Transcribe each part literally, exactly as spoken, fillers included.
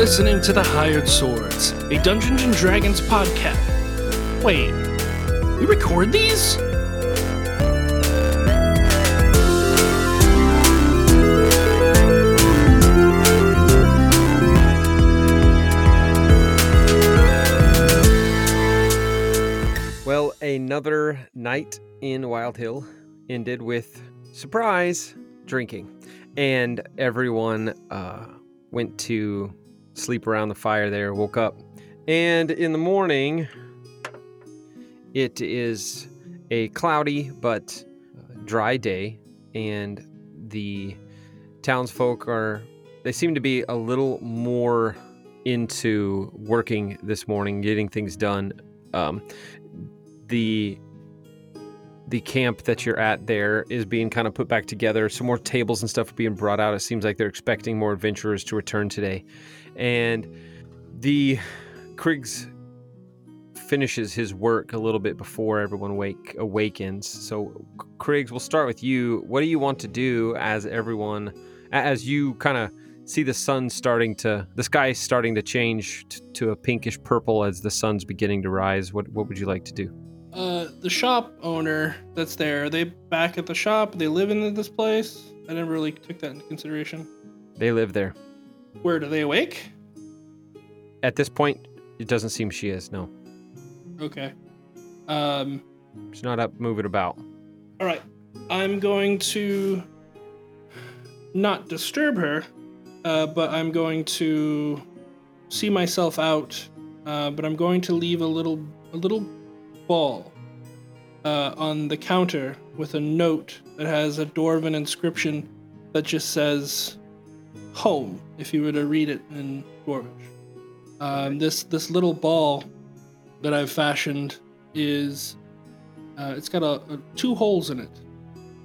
listening to The Hired Swords, a Dungeons and Dragons podcast. Wait, we record these? Well, another night in Wild Hill ended with, surprise, drinking. And everyone uh, went to sleep around the fire there, woke up. And in the morning, it is a cloudy but dry day. And the townsfolk are, they seem to be a little more into working this morning, getting things done. Um, the... The camp that you're at there is being kind of put back together. Some more tables and stuff are being brought out. It seems like they're expecting more adventurers to return today. And the Krigs finishes his work a little bit before everyone wake awakens. So Krigs, we'll start with you. What do you want to do as everyone, as you kind of see the sun starting to, the sky starting to change t- to a pinkish purple as the sun's beginning to rise? What what would you like to do? Uh, the shop owner that's there, are they back at the shop? Are they living in this place? I never really took that into consideration. They live there. Where, do they awake? At this point, it doesn't seem she is, no. Okay. Um, she's not up moving about. All right. I'm going to not disturb her, uh, but I'm going to see myself out, uh, but I'm going to leave a little, a little ball uh, on the counter with a note that has a Dwarven inscription that just says home, if you were to read it in Dwarvish. Um, this this little ball that I've fashioned is, uh, it's got a, a, two holes in it.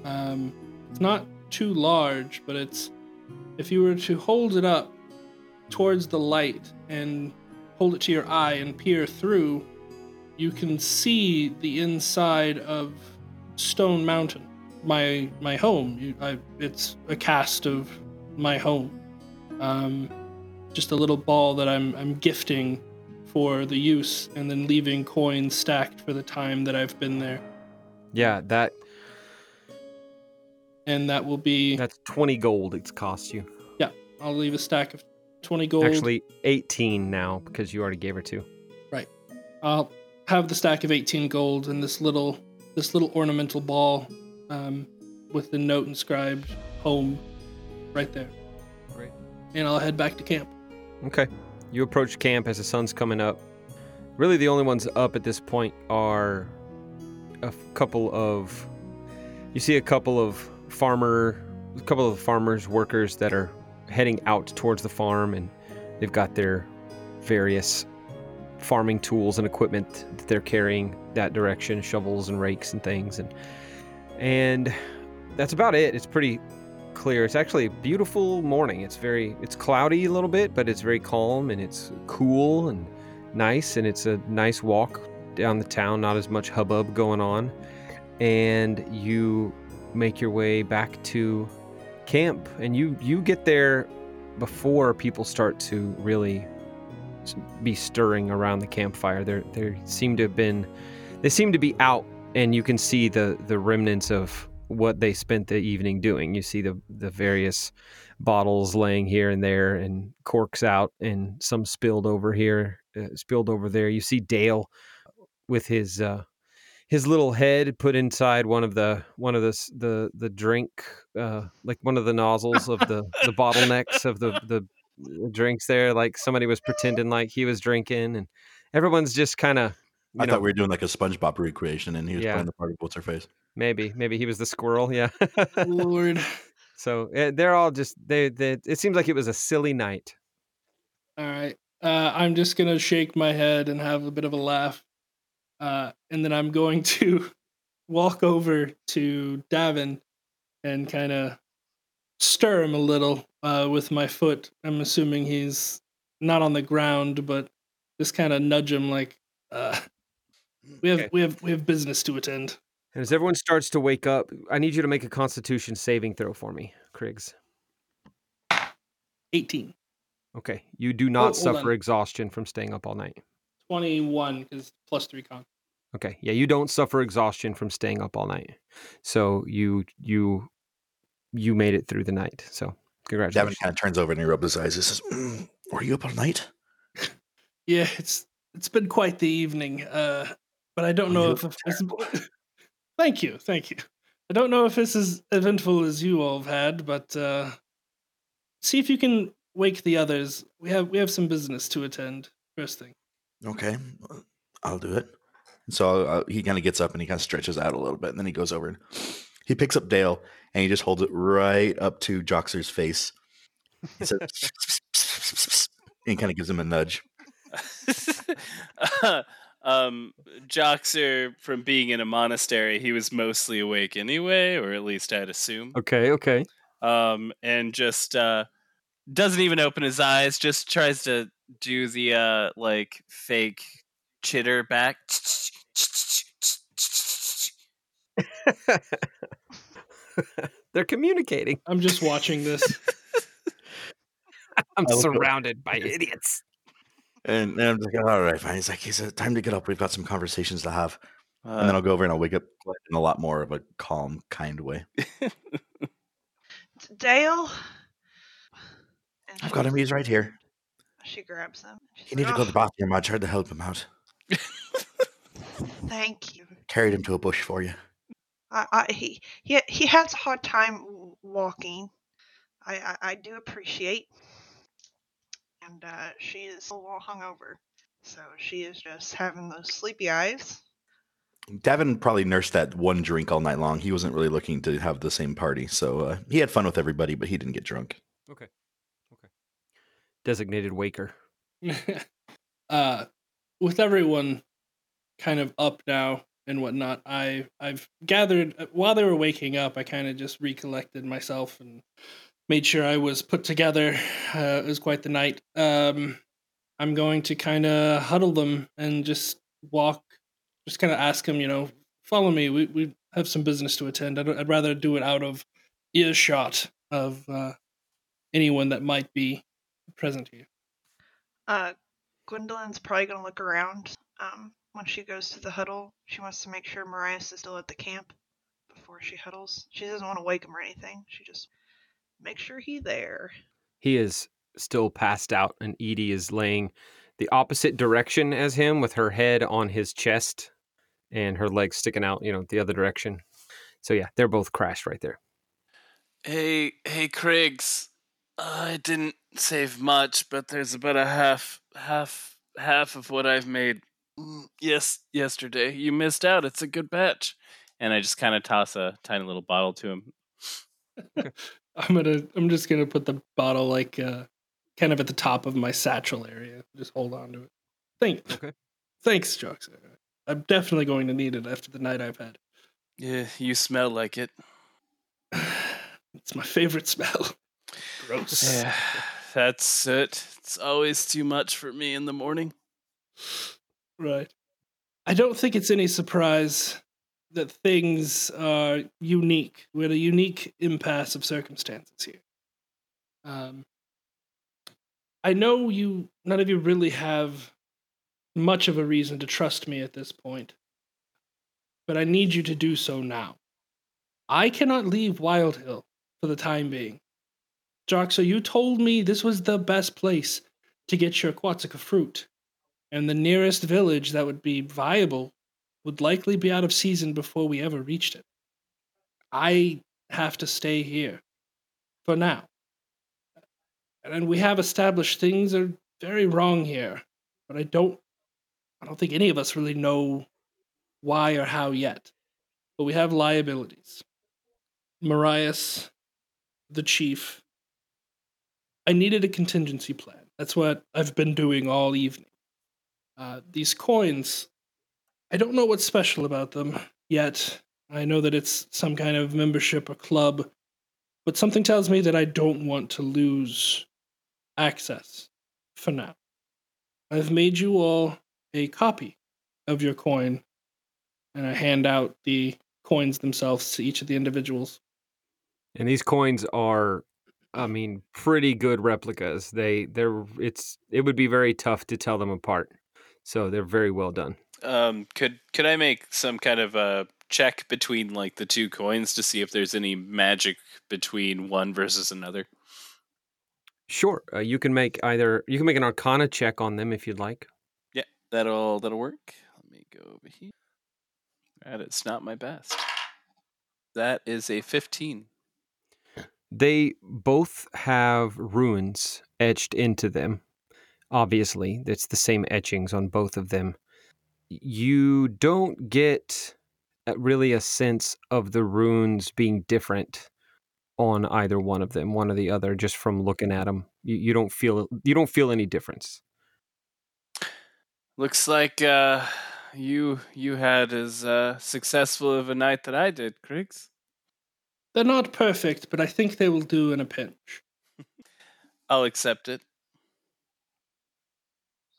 Um, it's not too large, but it's, if you were to hold it up towards the light and hold it to your eye and peer through, you can see the inside of Stone Mountain, my my home. You, I, it's a cast of my home. Um, just a little ball that I'm I'm gifting for the use, and then leaving coins stacked for the time that I've been there. Yeah, that. And that will be. That's twenty gold it's cost you. Yeah, I'll leave a stack of twenty gold. Actually, eighteen now because you already gave her two. Right. I'll have the stack of eighteen gold and this little this little ornamental ball um, with the note inscribed home right there. Great. And I'll head back to camp. Okay. You approach camp as the sun's coming up. Really the only ones up at this point are a couple of... You see a couple of farmer... A couple of farmers, workers that are heading out towards the farm, and they've got their various farming tools and equipment that they're carrying that direction, shovels and rakes and things, and and that's about it. It's pretty clear. It's actually a beautiful morning. It's very it's cloudy a little bit, but it's very calm and it's cool and nice, and it's a nice walk down the town, not as much hubbub going on. And you make your way back to camp, and you you get there before people start to really be stirring around the campfire. There, there seem to have been, they seem to be out, and you can see the the remnants of what they spent the evening doing. You see the the various bottles laying here and there, and corks out, and some spilled over here, uh, spilled over there. You see Dale with his uh, his little head put inside one of the one of the the the drink, uh, like one of the nozzles of the the bottlenecks of the the. drinks there, like somebody was pretending like he was drinking, and everyone's just kind of. I know, thought we were doing like a SpongeBob recreation, and he was yeah. playing the part of what's her face. Maybe, maybe he was the squirrel. Yeah, Lord. So they're all just they. they it seems like it was a silly night. All right, uh, I'm just gonna shake my head and have a bit of a laugh, uh, and then I'm going to walk over to Davin and kind of stir him a little. Uh, with my foot, I'm assuming he's not on the ground, but just kind of nudge him like, uh, we have okay. we have we have business to attend. And as everyone starts to wake up, I need you to make a Constitution saving throw for me, Krigs. eighteen Okay, you do not oh, suffer exhaustion from staying up all night. twenty-one, because plus three con. Okay, yeah, you don't suffer exhaustion from staying up all night. So you you you made it through the night. So congratulations. Davin kind of turns over and he rubs his eyes. He says, mm, "Were you up all night?" Yeah, it's it's been quite the evening, uh, but I don't know if it's... Thank you, thank you. I don't know if it's as eventful as you all have had, but uh, see if you can wake the others. We have we have some business to attend. First thing. Okay, I'll do it. So uh, he kind of gets up and he kind of stretches out a little bit, and then he goes over and he picks up Dale and he just holds it right up to Joxer's face. He says, and he kind of gives him a nudge. uh, um, Joxer, from being in a monastery, he was mostly awake anyway, or at least I'd assume. Okay, okay. Um, and just uh, doesn't even open his eyes. Just tries to do the uh, like fake chitter back. They're communicating. I'm just watching this. I'm surrounded by idiots. And, and I'm just like, all right, fine. He's like, it's time to get up. We've got some conversations to have. Uh, and then I'll go over and I'll wake up in a lot more of a calm, kind way. Dale. I've got him. He's right here. She grabs him. She's he like, needed to go to the bathroom. I tried to help him out. Thank you. Carried him to a bush for you. I, I, he, he he has a hard time walking. I, I, I do appreciate. And uh, she is a little hungover, so she is just having those sleepy eyes. Davin probably nursed that one drink all night long. He wasn't really looking to have the same party, so uh, he had fun with everybody, but he didn't get drunk. Okay. Okay. Designated waker. uh, with everyone kind of up now and whatnot, I, I've gathered, while they were waking up, I kind of just recollected myself and made sure I was put together. Uh, it was quite the night. Um, I'm going to kind of huddle them and just walk, just kind of ask them, you know, follow me. We we have some business to attend. I'd, I'd rather do it out of earshot of uh, anyone that might be present here. Uh, Gwendolyn's probably going to look around. Um, when she goes to the huddle, she wants to make sure Marias is still at the camp before she huddles. She doesn't want to wake him or anything. She just make sure he's there. He is still passed out, and Edie is laying the opposite direction as him with her head on his chest and her legs sticking out, you know, the other direction. So, yeah, they're both crashed right there. Hey, hey, Krigs. Uh, I didn't save much, but there's about a half, half, half of what I've made yes, yesterday. You missed out. It's a good batch. And I just kind of toss a tiny little bottle to him. I'm gonna. I'm just gonna put the bottle like, uh, kind of at the top of my satchel area. Just hold on to it. Thanks. Okay. Thanks, Joxer. I'm definitely going to need it after the night I've had. Yeah, you smell like it. It's my favorite smell. Gross. Yeah, that's it. It's always too much for me in the morning. Right. I don't think it's any surprise that things are unique. We're at a unique impasse of circumstances here. Um, I know you, none of you really have much of a reason to trust me at this point, but I need you to do so now. I cannot leave Wild Hill for the time being. Joxer, you told me this was the best place to get your quatsuka fruit, and the nearest village that would be viable would likely be out of season before we ever reached it. I have to stay here for now. And we have established things are very wrong here, but I don't I don't think any of us really know why or how yet. But we have liabilities. Marias, the chief. I needed a contingency plan. That's what I've been doing all evening. Uh, these coins, I don't know what's special about them yet. I know that it's some kind of membership or club, but something tells me that I don't want to lose access for now. I've made you all a copy of your coin, and I hand out the coins themselves to each of the individuals. And these coins are I mean, pretty good replicas. They, they're, it's, it would be very tough to tell them apart. So they're very well done. Um, could, could I make some kind of a check between like the two coins to see if there's any magic between one versus another? Sure. Uh, you can make either, you can make an Arcana check on them if you'd like. Yeah, that'll, that'll work. Let me go over here. And it's not my best. That is a fifteen. They both have runes etched into them. Obviously, it's the same etchings on both of them. You don't get really a sense of the runes being different on either one of them, one or the other, just from looking at them. You, you don't feel you don't feel any difference. Looks like uh, you you had as uh, successful of a night that I did, Krigs. They're not perfect, but I think they will do in a pinch. I'll accept it.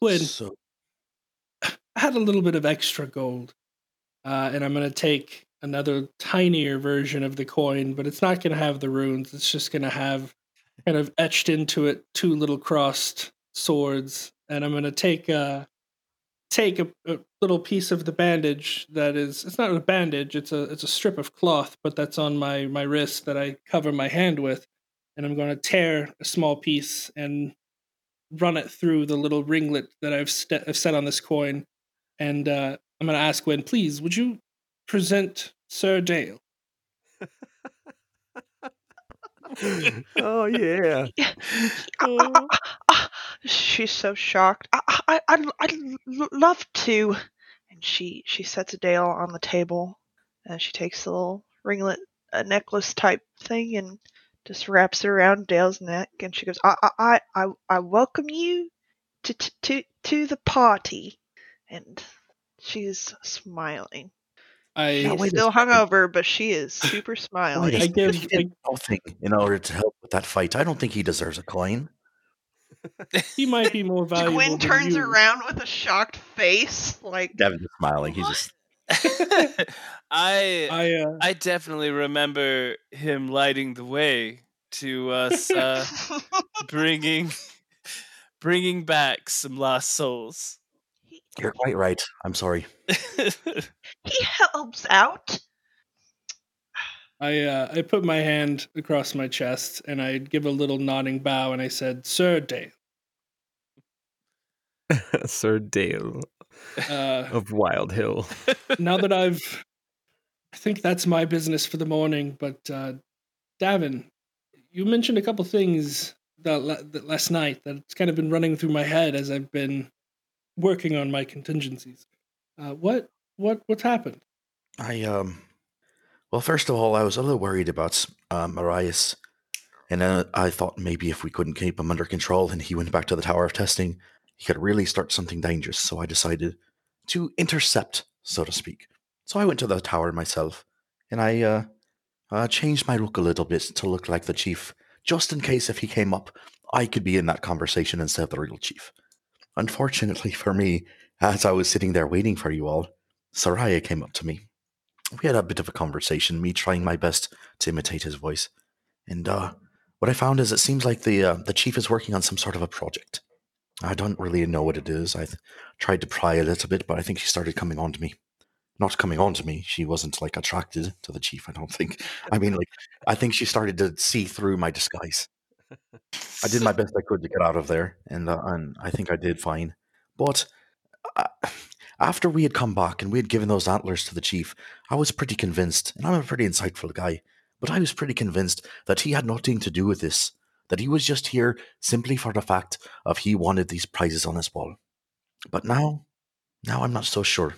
When so. I had a little bit of extra gold, uh, and I'm going to take another tinier version of the coin, but it's not going to have the runes. It's just going to have kind of etched into it two little crossed swords, and I'm going to take a take a, a little piece of the bandage that is, it's not a bandage, it's a it's a strip of cloth, but that's on my, my wrist that I cover my hand with, and I'm going to tear a small piece and run it through the little ringlet that I've, st- I've set on this coin, and uh, I'm going to ask Gwen, please, would you present Sir Dale? Oh, yeah. Oh. She's so shocked. I, I, I'd, I'd love to. And she, she sets a Dale on the table, and she takes the little ringlet, a necklace type thing, and just wraps it around Dale's neck. And she goes, I, I, I, I welcome you to, to, to the party. And she's smiling. I She's still hungover, but she is super smiling. Wait, I give nothing in order to help with that fight. I don't think he deserves a coin. He might be more valuable. Gwyn turns you. around with a shocked face, like Davin's smiling. What? He just. I I, uh... I definitely remember him lighting the way to us uh, bringing bringing back some lost souls. You're quite right. I'm sorry. He helps out. I uh, I put my hand across my chest and I give a little nodding bow and I said, Sir Dale. Sir Dale uh, of Wild Hill. Now that I've... I think that's my business for the morning, but uh, Davin, you mentioned a couple things that, la- that last night that's kind of been running through my head as I've been working on my contingencies. Uh, what, what, what's happened? I, um, well, first of all, I was a little worried about, uh, Marias. And uh, I thought maybe if we couldn't keep him under control and he went back to the Tower of Testing, he could really start something dangerous. So I decided to intercept, so to speak. So I went to the tower myself and I, uh, uh changed my look a little bit to look like the chief, just in case if he came up, I could be in that conversation instead of the real chief. Unfortunately for me, as I was sitting there waiting for you all, Saraya came up to me. We had a bit of a conversation, me trying my best to imitate his voice. And uh, what I found is it seems like the uh, the chief is working on some sort of a project. I don't really know what it is. I th- tried to pry a little bit, but I think she started coming on to me. Not coming on to me. She wasn't, like, attracted to the chief, I don't think. I mean, like, I think she started to see through my disguise. I did my best I could to get out of there, and, uh, and I think I did fine. But uh, after we had come back and we had given those antlers to the chief, I was pretty convinced, and I'm a pretty insightful guy, but I was pretty convinced that he had nothing to do with this, that he was just here simply for the fact of he wanted these prizes on his wall. But now, now I'm not so sure.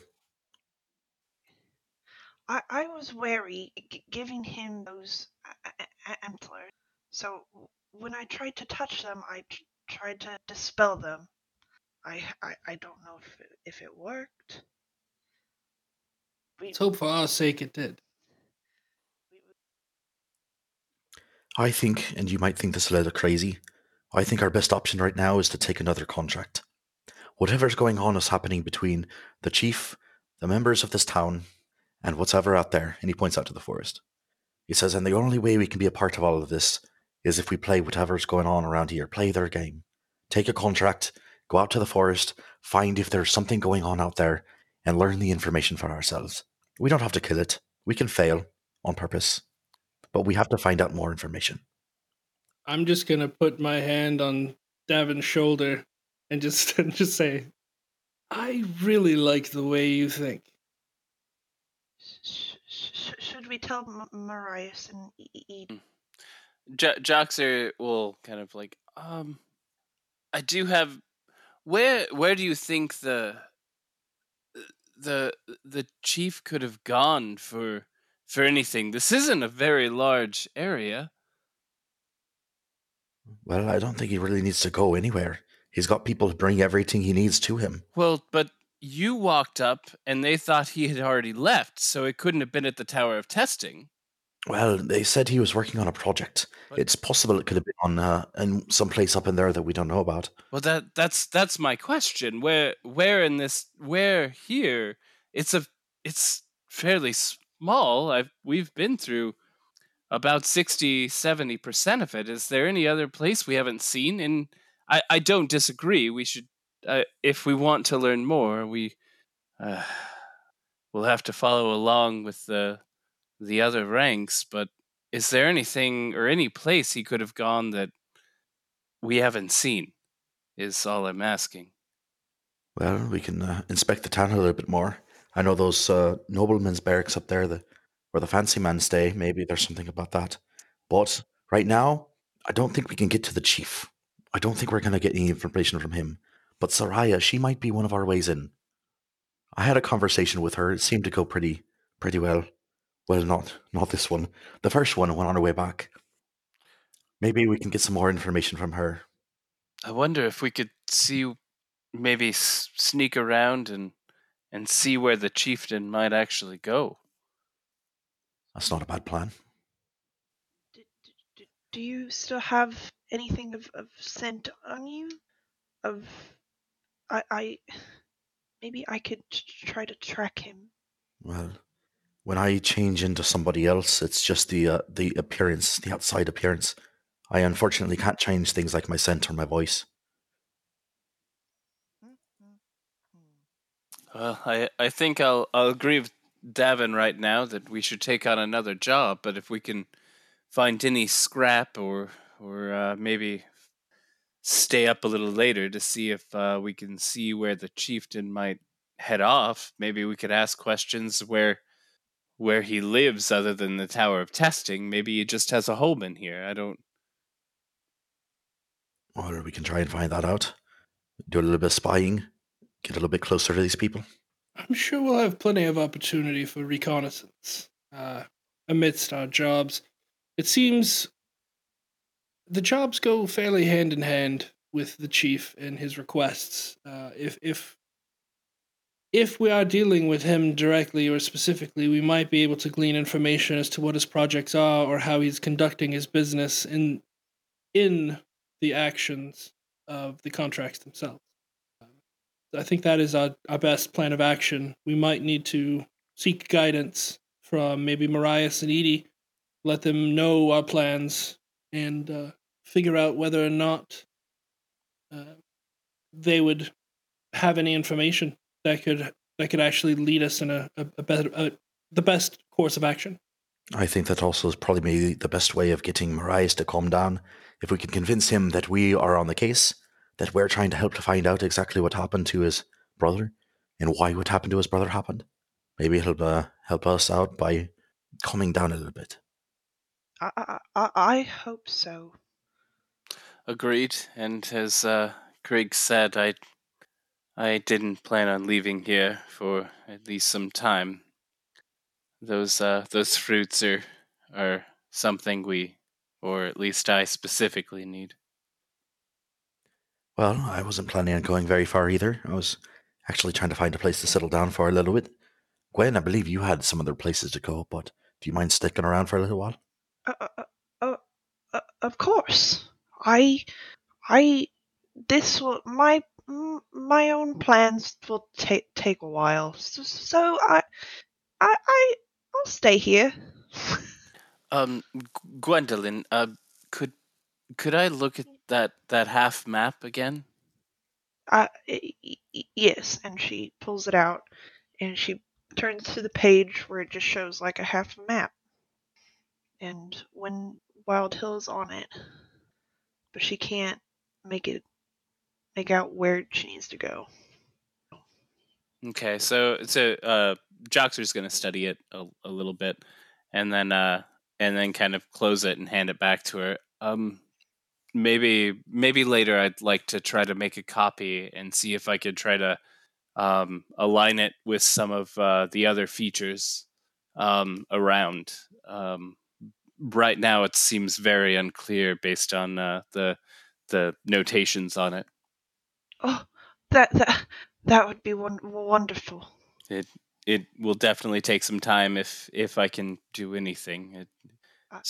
I, I was wary g- giving him those a- a- antlers, so... When I tried to touch them, I t- tried to dispel them. I I, I don't know if it, if it worked. We, Let's hope for our sake it did. I think, and you might think this is a little crazy, I think our best option right now is to take another contract. Whatever's going on is happening between the chief, the members of this town, and whatever out there. And he points out to the forest. He says, and the only way we can be a part of all of this is if we play whatever's going on around here. Play their game. Take a contract. Go out to the forest. Find if there's something going on out there. And learn the information for ourselves. We don't have to kill it. We can fail on purpose. But we have to find out more information. I'm just going to put my hand on Davin's shoulder and just, and just say, I really like the way you think. Sh- sh- should we tell M- Marias and Edie? Jo- Joxer will kind of like, um, I do have, where where do you think the the the chief could have gone for for anything? This isn't a very large area. Well, I don't think he really needs to go anywhere. He's got people to bring everything he needs to him. Well, but you walked up and they thought he had already left, so it couldn't have been at the Tower of Testing. Well, they said he was working on a project. What? It's possible it could have been on uh, in some place up in there that we don't know about. Well, that that's that's my question. Where where in this where here? It's a it's fairly small. I've we've been through about sixty, seventy percent of it. Is there any other place we haven't seen? And I, I don't disagree. We should, uh, if we want to learn more, we uh, we'll have to follow along with the the other ranks. But is there anything or any place he could have gone that we haven't seen? Is all I'm asking. Well, we can uh, inspect the town a little bit more. I know those uh, noblemen's barracks up there, the where the fancy man stay, maybe there's something about that. But right now, I don't think we can get to the chief. I don't think we're going to get any information from him. But Saraya, she might be one of our ways in. I had a conversation with her. It seemed to go pretty pretty well. Well, not not this one. The first one went on her way back. Maybe we can get some more information from her. I wonder if we could see, maybe sneak around and, and see where the chieftain might actually go. That's not a bad plan. Do, do, do you still have anything of, of scent on you? Of, I, I, maybe I could try to track him. Well, when I change into somebody else, it's just the uh, the appearance, the outside appearance. I unfortunately can't change things like my scent or my voice. Well, I I think I'll I'll agree with Davin right now that we should take on another job, but if we can find any scrap or or uh, maybe stay up a little later to see if uh, we can see where the chieftain might head off, maybe we could ask questions where where he lives other than the Tower of Testing. Maybe he just has a home in here. I don't... Or we can try and find that out. Do a little bit of spying. Get a little bit closer to these people. I'm sure we'll have plenty of opportunity for reconnaissance uh, amidst our jobs. It seems the jobs go fairly hand in hand with the chief and his requests. Uh, if if if we are dealing with him directly or specifically, we might be able to glean information as to what his projects are or how he's conducting his business in in the actions of the contracts themselves. I think that is our, our best plan of action. We might need to seek guidance from maybe Marias and Edie, let them know our plans, and uh, figure out whether or not uh, they would have any information that could that could actually lead us in a, a, a better a, the best course of action. I think that also is probably maybe the best way of getting Marias to calm down. If we can convince him that we are on the case, that we're trying to help to find out exactly what happened to his brother and why what happened to his brother happened. Maybe he'll uh, help us out by calming down a little bit. I I, I hope so. Agreed. And as uh, Krigs said, I I didn't plan on leaving here for at least some time. Those uh, those fruits are are something we, or at least I specifically need. Well, I wasn't planning on going very far either. I was actually trying to find a place to settle down for a little bit. Gwen, I believe you had some other places to go, but do you mind sticking around for a little while? Uh, uh, uh, uh, of course. I, I, this will, my, my own plans will take take a while. So, so I, I, I, I'll stay here. um, Gwendolyn, uh, could Could I look at that, that half map again? Uh, yes, and she pulls it out, and she turns to the page where it just shows like a half map, and when Wild Hill's on it, but she can't make it make out where she needs to go. Okay, so so uh, Joxer's gonna study it a, a little bit, and then uh, and then kind of close it and hand it back to her. Um. Maybe maybe later I'd like to try to make a copy and see if I could try to um, align it with some of uh, the other features um, around. Um, right now it seems very unclear based on uh, the the notations on it. Oh, that that, that would be won- wonderful. It it will definitely take some time if if I can do anything. It, I,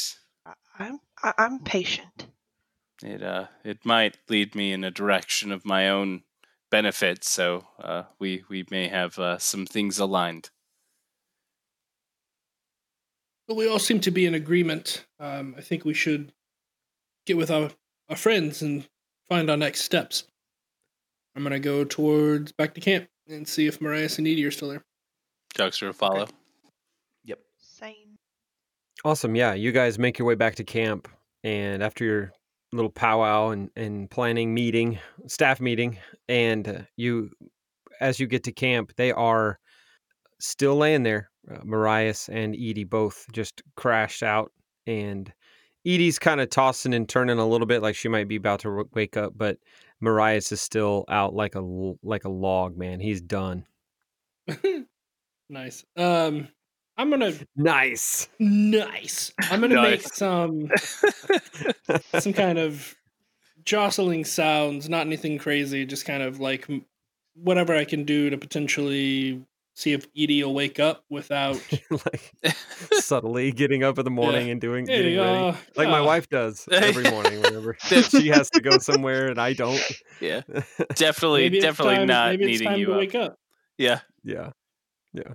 I, I'm I, I'm patient. It uh, it might lead me in a direction of my own benefit, so uh, we we may have uh, some things aligned. Well, we all seem to be in agreement. Um, I think we should get with our, our friends and find our next steps. I'm gonna go towards back to camp and see if Marias and Edie are still there. Joxer will follow. Okay. Yep. Same. Awesome. Yeah, you guys make your way back to camp, and after your little powwow and, and planning meeting, staff meeting, and uh, you, as you get to camp, they are still laying there. Uh, Marias and Edie both just crashed out, and Edie's kind of tossing and turning a little bit, like she might be about to w- wake up, but Marias is still out like a like a log, man. He's done. Nice. Um, I'm gonna nice, nice. I'm gonna nice. make some some kind of jostling sounds, not anything crazy, just kind of like whatever I can do to potentially see if Edie will wake up without like subtly getting up in the morning yeah. and doing hey, getting uh, ready, like uh, my wife does every morning whenever she has to go somewhere and I don't. Yeah, definitely, maybe definitely time, not maybe needing you to up. Wake up. Yeah, yeah, yeah.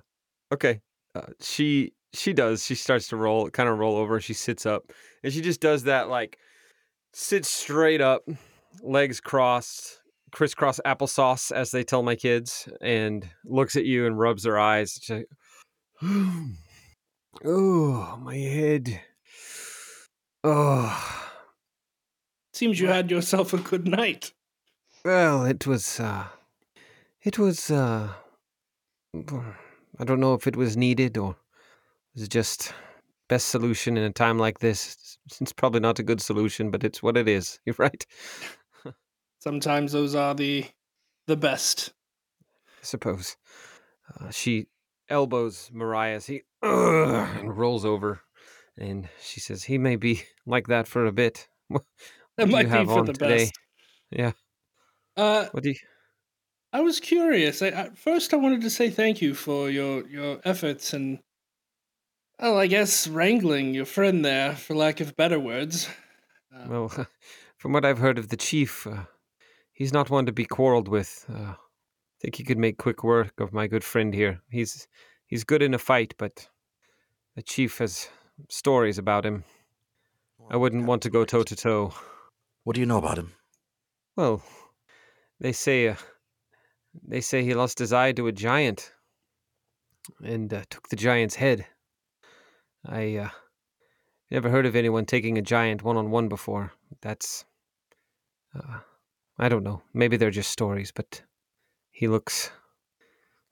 Okay. Uh, she she does. She starts to roll, kind of roll over. She sits up, and she just does that, like, sits straight up, legs crossed, crisscross applesauce, as they tell my kids, and looks at you and rubs her eyes. She's like, oh, my head. Oh. Seems you had yourself a good night. Well, it was, uh, it was, uh... I don't know if it was needed or was just best solution in a time like this. It's probably not a good solution, but it's what it is. You're right. Sometimes those are the the best. I suppose. Uh, she elbows Marias. He uh, and rolls over, and she says, he may be like that for a bit. What that might be for the today? Best. Yeah. Uh, what do you... I was curious. I, I, first, I wanted to say thank you for your, your efforts and, well, I guess wrangling your friend there, for lack of better words. Uh, well, from what I've heard of the chief, uh, he's not one to be quarreled with. Uh, I think he could make quick work of my good friend here. He's he's good in a fight, but the chief has stories about him. Well, I wouldn't want to go toe-to-toe. What do you know about him? Well, they say... Uh, They say he lost his eye to a giant and uh, took the giant's head. I uh, never heard of anyone taking a giant one-on-one before. That's, uh, I don't know. Maybe they're just stories, but he looks,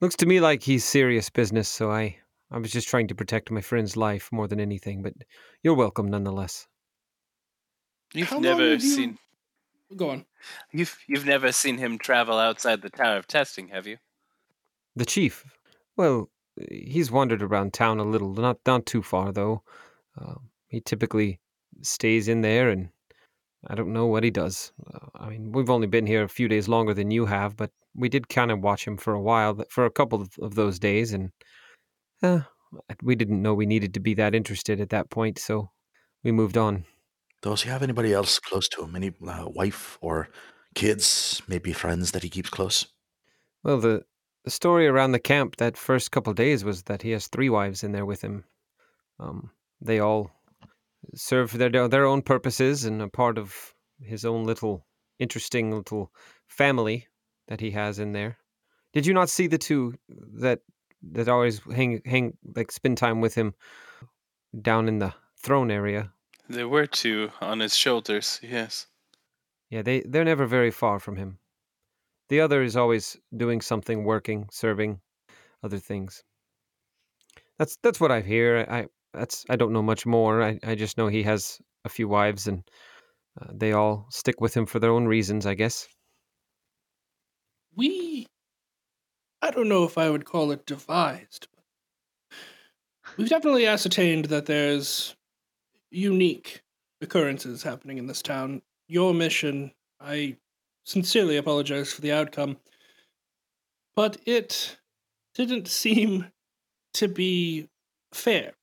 looks to me like he's serious business, so I, I was just trying to protect my friend's life more than anything, but you're welcome nonetheless. You've How never you... seen... Go on. You've you've never seen him travel outside the Tower of Testing, have you? The chief. Well, he's wandered around town a little, not not too far though. Uh, he typically stays in there, and I don't know what he does. Uh, I mean, we've only been here a few days longer than you have, but we did kind of watch him for a while, for a couple of those days, and uh, we didn't know we needed to be that interested at that point, so we moved on. Does he have anybody else close to him? Any uh, wife or kids, maybe friends that he keeps close? Well, the, the story around the camp that first couple of days was that he has three wives in there with him. Um, they all serve their their own purposes and are part of his own little interesting little family that he has in there. Did you not see the two that that always hang hang like spend time with him down in the throne area? There were two on his shoulders, yes. Yeah, they, they're never very far from him. The other is always doing something, working, serving, other things. That's that's what I hear. I that's I don't know much more. I, I just know he has a few wives, and uh, they all stick with him for their own reasons, I guess. We, I don't know if I would call it devised, but we've definitely ascertained that there's unique occurrences happening in this town. Your mission, I sincerely apologize for the outcome, but it didn't seem to be fair.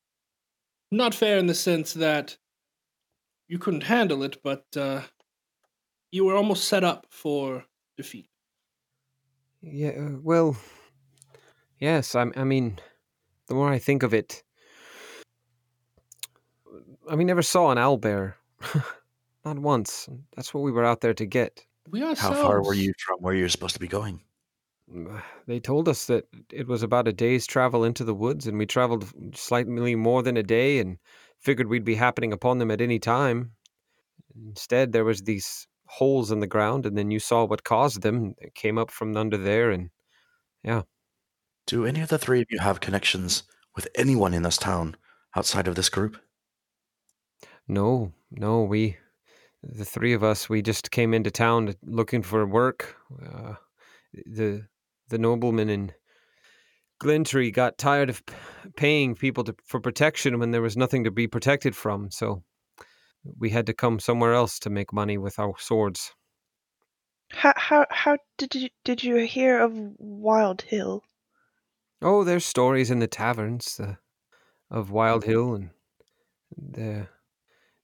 Not fair in the sense that you couldn't handle it, but uh, you were almost set up for defeat. Yeah, well, yes, I, I mean, the more I think of it, I mean, never saw an owlbear. Not once. That's what we were out there to get. We ourselves... How far were you from where you were supposed to be going? They told us that it was about a day's travel into the woods, and we traveled slightly more than a day and figured we'd be happening upon them at any time. Instead, there was these holes in the ground, and then you saw what caused them. It came up from under there, and yeah. Do any of the three of you have connections with anyone in this town outside of this group? No, no, we, the three of us, we just came into town looking for work. Uh, the the nobleman in Glintree got tired of paying people to, for protection when there was nothing to be protected from, so we had to come somewhere else to make money with our swords. How how how did you did you hear of Wild Hill? Oh, there's stories in the taverns uh, of Wild Hill, and the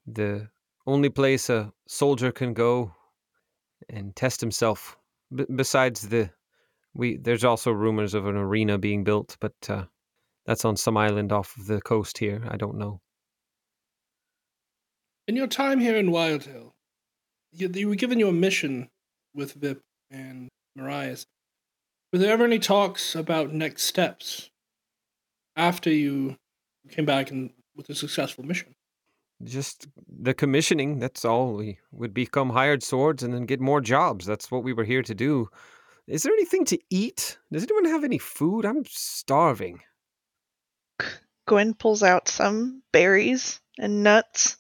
the only place a soldier can go and test himself. B- besides the, we there's also rumors of an arena being built, but uh, that's on some island off of the coast here. I don't know. In your time here in Wild Hill, you, you were given your mission with Vip and Marias. Were there ever any talks about next steps after you came back and with a successful mission? Just the commissioning, that's all. We would become hired swords and then get more jobs. That's what we were here to do. Is there anything to eat? Does anyone have any food? I'm starving. Gwen pulls out some berries and nuts,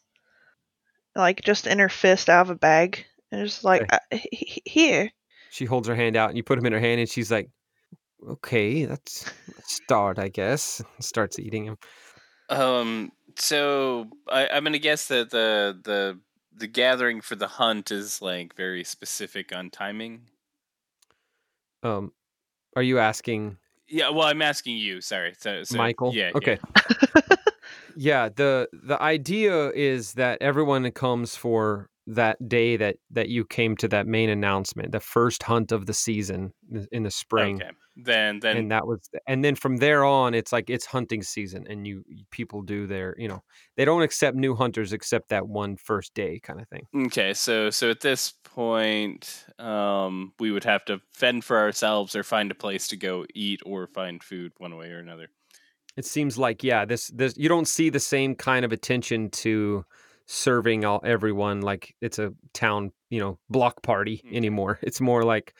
like just in her fist out of a bag, and just like, okay. h- here. She holds her hand out, and you put them in her hand, and she's like, okay, that's start, I guess. Starts eating them. Um... So I, I'm gonna guess that the the the gathering for the hunt is like very specific on timing. Um, are you asking? Yeah, well, I'm asking you. Sorry, so, so, Michael. Yeah. Okay. Yeah. yeah the The idea is that everyone comes for that day that, that you came to that main announcement, the first hunt of the season in the spring. Okay. Then, then, and that was, and then from there on, it's like it's hunting season, and you people do their, you know, they don't accept new hunters except that one first day kind of thing. Okay, so so at this point, um, we would have to fend for ourselves or find a place to go eat or find food one way or another. It seems like yeah, this this you don't see the same kind of attention to serving all everyone like it's a town, you know, block party mm-hmm. anymore. It's more like,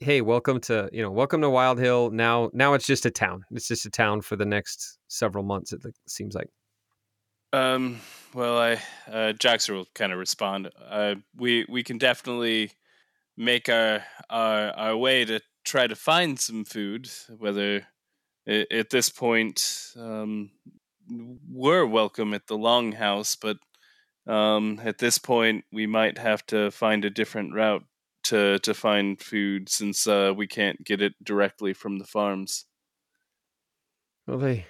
hey, welcome to, you know, welcome to Wild Hill. Now, now it's just a town. It's just a town for the next several months, it seems like. Um, well, I, uh, Joxer will kind of respond. Uh, we, we can definitely make our, our, our way to try to find some food, whether at this point, um, we're welcome at the Longhouse, but, um, at this point we might have to find a different route to to find food since uh, we can't get it directly from the farms. Well, they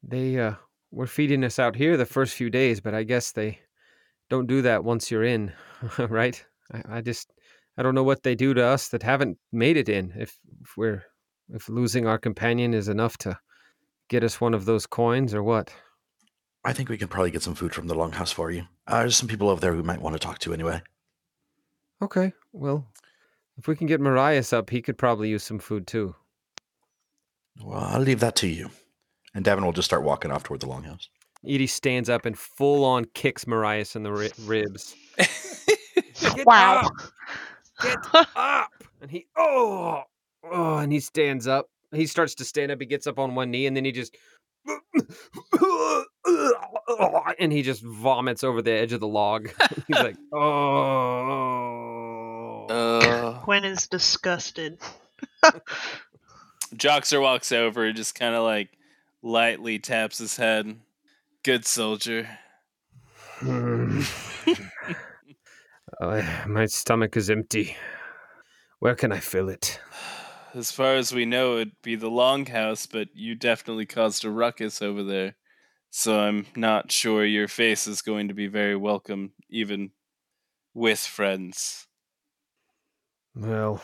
they uh, were feeding us out here the first few days, but I guess they don't do that once you're in, right? I, I just, I don't know what they do to us that haven't made it in. If, if we're, if losing our companion is enough to get us one of those coins or what? I think we can probably get some food from the Longhouse for you. Uh, there's some people over there we might want to talk to anyway. Okay, well, if we can get Marias up, he could probably use some food too. Well, I'll leave that to you. And Davin will just start walking off toward the Longhouse. Edie stands up and full-on kicks Marias in the ri- ribs. Get wow. Up! Get up! And he, oh! Oh, and he stands up. He starts to stand up. He gets up on one knee, and then he just... And he just vomits over the edge of the log. He's like, oh. Uh. Gwen is disgusted. Joxer walks over and just kind of like lightly taps his head. Good soldier. Hmm. uh, my stomach is empty. Where can I fill it? As far as we know, it'd be the Longhouse, but you definitely caused a ruckus over there. So I'm not sure your face is going to be very welcome, even with friends. Well,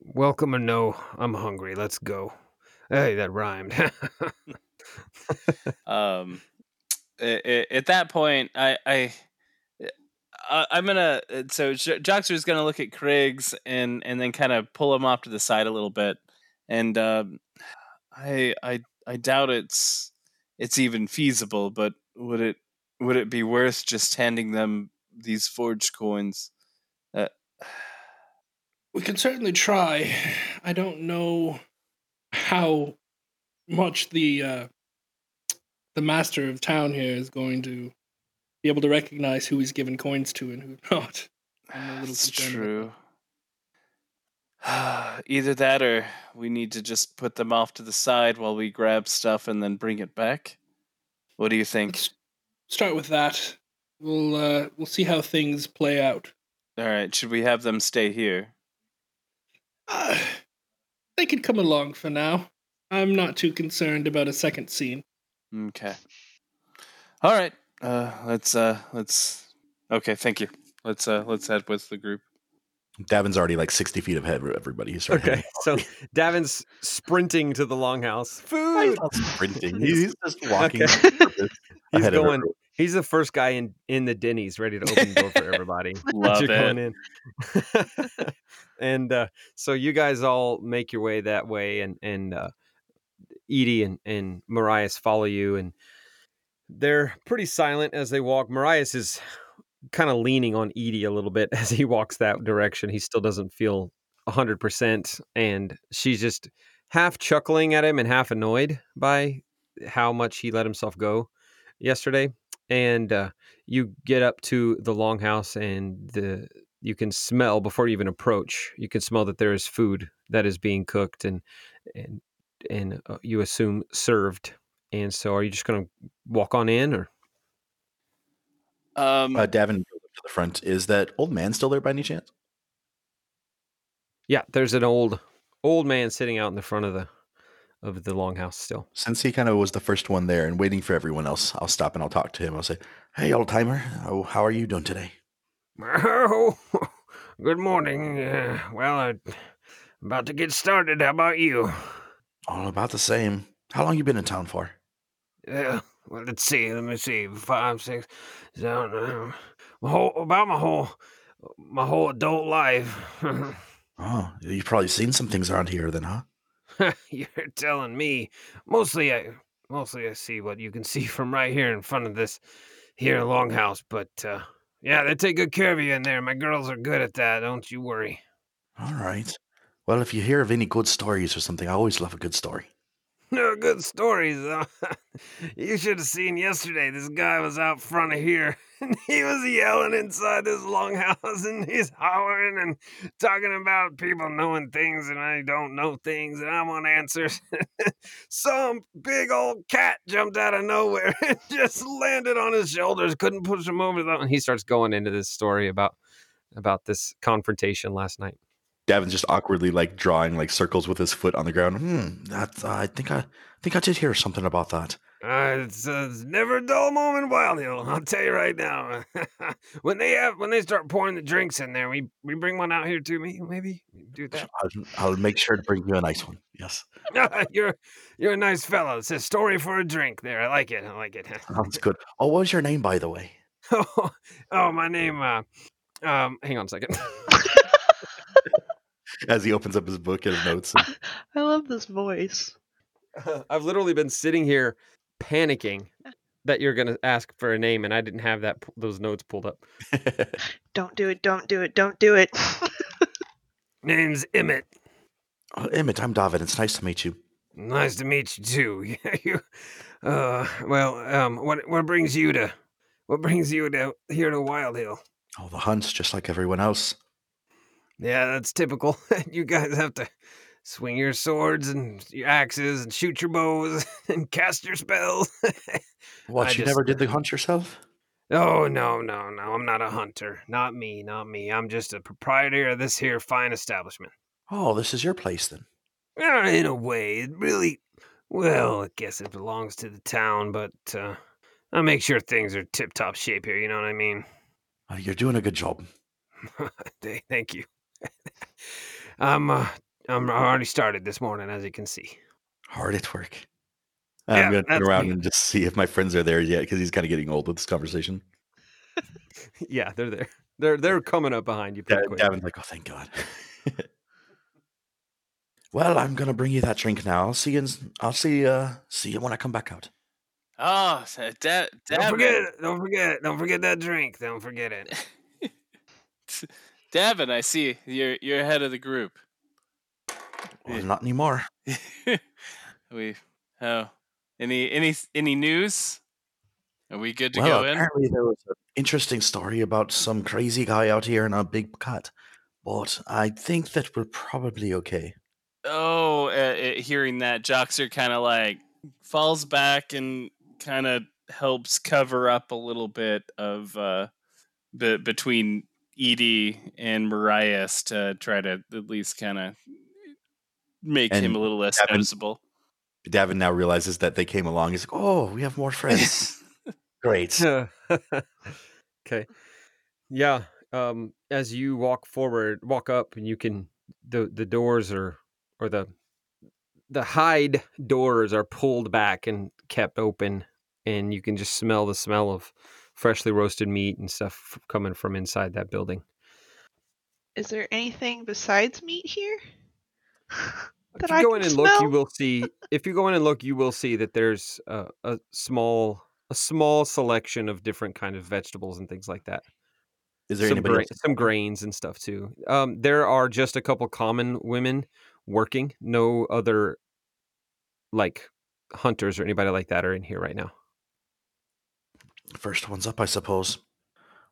welcome or no, I'm hungry. Let's go. Hey, that rhymed. um, at that point, I, I, I I'm gonna. So Joxer's gonna look at Krigs and and then kind of pull him off to the side a little bit, and um, I I I doubt it's. It's even feasible, but would it would it be worth just handing them these forge coins? Uh, we can certainly try. I don't know how much the uh, the master of town here is going to be able to recognize who he's given coins to and who not. That's true. Either that or we need to just put them off to the side while we grab stuff and then bring it back. What do you think? Let's start with that. We'll uh, we'll see how things play out. All right, should we have them stay here? Uh, they can come along for now. I'm not too concerned about a second scene. Okay. All right. Uh, let's uh, let's Okay, thank you. Let's uh, let's head with the group. Davin's already like sixty feet ahead of everybody. He's okay, so Davin's sprinting to the Longhouse. Food! He's sprinting. He's just walking. Okay. He's going. He's the first guy in, in the Denny's ready to open the door for everybody. Love it. Going in. and uh, so you guys all make your way that way, and and uh, Edie and, and Marias follow you, and they're pretty silent as they walk. Marias is... kind of leaning on Edie a little bit as he walks that direction. He still doesn't feel one hundred percent, and she's just half chuckling at him and half annoyed by how much he let himself go yesterday. And uh, you get up to the Longhouse, and the you can smell, before you even approach, you can smell that there is food that is being cooked and and and uh, you assume served. And so are you just going to walk on in, or... Um, uh, Davin, to the front, is that old man still there by any chance? Yeah, there's an old old man sitting out in the front of the of the Longhouse still. Since he kind of was the first one there and waiting for everyone else, I'll stop and I'll talk to him. I'll say, "Hey, old timer, oh, how are you doing today?" Oh, good morning. Uh, well, I'm about to get started. How about you? All about the same. How long you been in town for? Yeah. Uh, Well, let's see. Let me see. Five, six, seven. Um, my whole, about my whole, my whole adult life. Oh, you've probably seen some things around here, then, huh? You're telling me. Mostly, I, mostly I see what you can see from right here in front of this here Longhouse. But uh, yeah, they take good care of you in there. My girls are good at that. Don't you worry. All right. Well, if you hear of any good stories or something, I always love a good story. No good stories, though. You should have seen yesterday. This guy was out front of here, and he was yelling inside this Longhouse, and he's hollering and talking about people knowing things, and I don't know things, and I want answers. Some big old cat jumped out of nowhere and just landed on his shoulders. Couldn't push him over, though. And he starts going into this story about about this confrontation last night. Davin's just awkwardly like drawing like circles with his foot on the ground. Hmm, that's, uh, I think I, I think I did hear something about that. Uh, it's, uh, it's never a dull moment in Wild Hill. I'll tell you right now. when they have, when they start pouring the drinks in there, we, we bring one out here to me. Maybe do that. I'll, I'll make sure to bring you a nice one. Yes. you're you're a nice fellow. It's a story for a drink. There, I like it. I like it. Sounds good. Oh, what was your name, by the way? oh, oh, my name. Uh, um, hang on a second. As he opens up his book and his notes, and... I love this voice. Uh, I've literally been sitting here. Panicking that you're going to ask for a name, and I didn't have that those notes pulled up. Don't do it! Don't do it! Don't do it! Name's Emmett. Oh, Emmett, I'm Davin. It's nice to meet you. Nice to meet you too. Yeah, you. Uh, well, um, what what brings you to what brings you to here to Wild Hill? Oh, the hunts, just like everyone else. Yeah, that's typical. You guys have to. Swing your swords and your axes and shoot your bows and cast your spells. What, I you just... never did the hunt yourself? Oh, no, no, no. I'm not a hunter. Not me, not me. I'm just a proprietor of this here fine establishment. Oh, this is your place, then? Uh, in a way. It really, well, I guess it belongs to the town, but uh, I make sure things are tip-top shape here, you know what I mean? Uh, you're doing a good job. Thank you. I'm, uh... I'm already started this morning, as you can see. Hard at work. I'm yeah, going to turn around me. And just see if my friends are there yet, because he's kind of getting old with this conversation. Yeah, they're there. They're they're coming up behind you pretty yeah, quick. Davin's like, oh, thank God. Well, I'm going to bring you that drink now. I'll see you, in, I'll see, uh, see you when I come back out. Oh, so da- Davin. Don't forget it. Don't forget it. Don't forget that drink. Don't forget it. Davin, I see. You're, you're head of the group. Well, not anymore. we oh, any any any news? Are we good to well, go apparently in? Apparently, there was an interesting story about some crazy guy out here in a big cut, but I think that we're probably okay. Oh, uh, hearing that, Joxer kind of like falls back and kind of helps cover up a little bit of uh, be- between Edie and Marias to try to at least kind of. Make and him a little less Davin, noticeable. Davin now realizes that they came along. He's like, oh, we have more friends. Great. Okay. Yeah. Um, as you walk forward, walk up, and you can, the, the doors are, or the the hide doors are pulled back and kept open, and you can just smell the smell of freshly roasted meat and stuff coming from inside that building. Is there anything besides meat here? If you go in and smell? Look, you will see. If you go in and look, you will see that there's a, a small, a small selection of different kind of vegetables and things like that. Is there some anybody? Gra- some grains and stuff too. Um, there are just a couple common women working. No other, like hunters or anybody like that, are in here right now. First one's up, I suppose.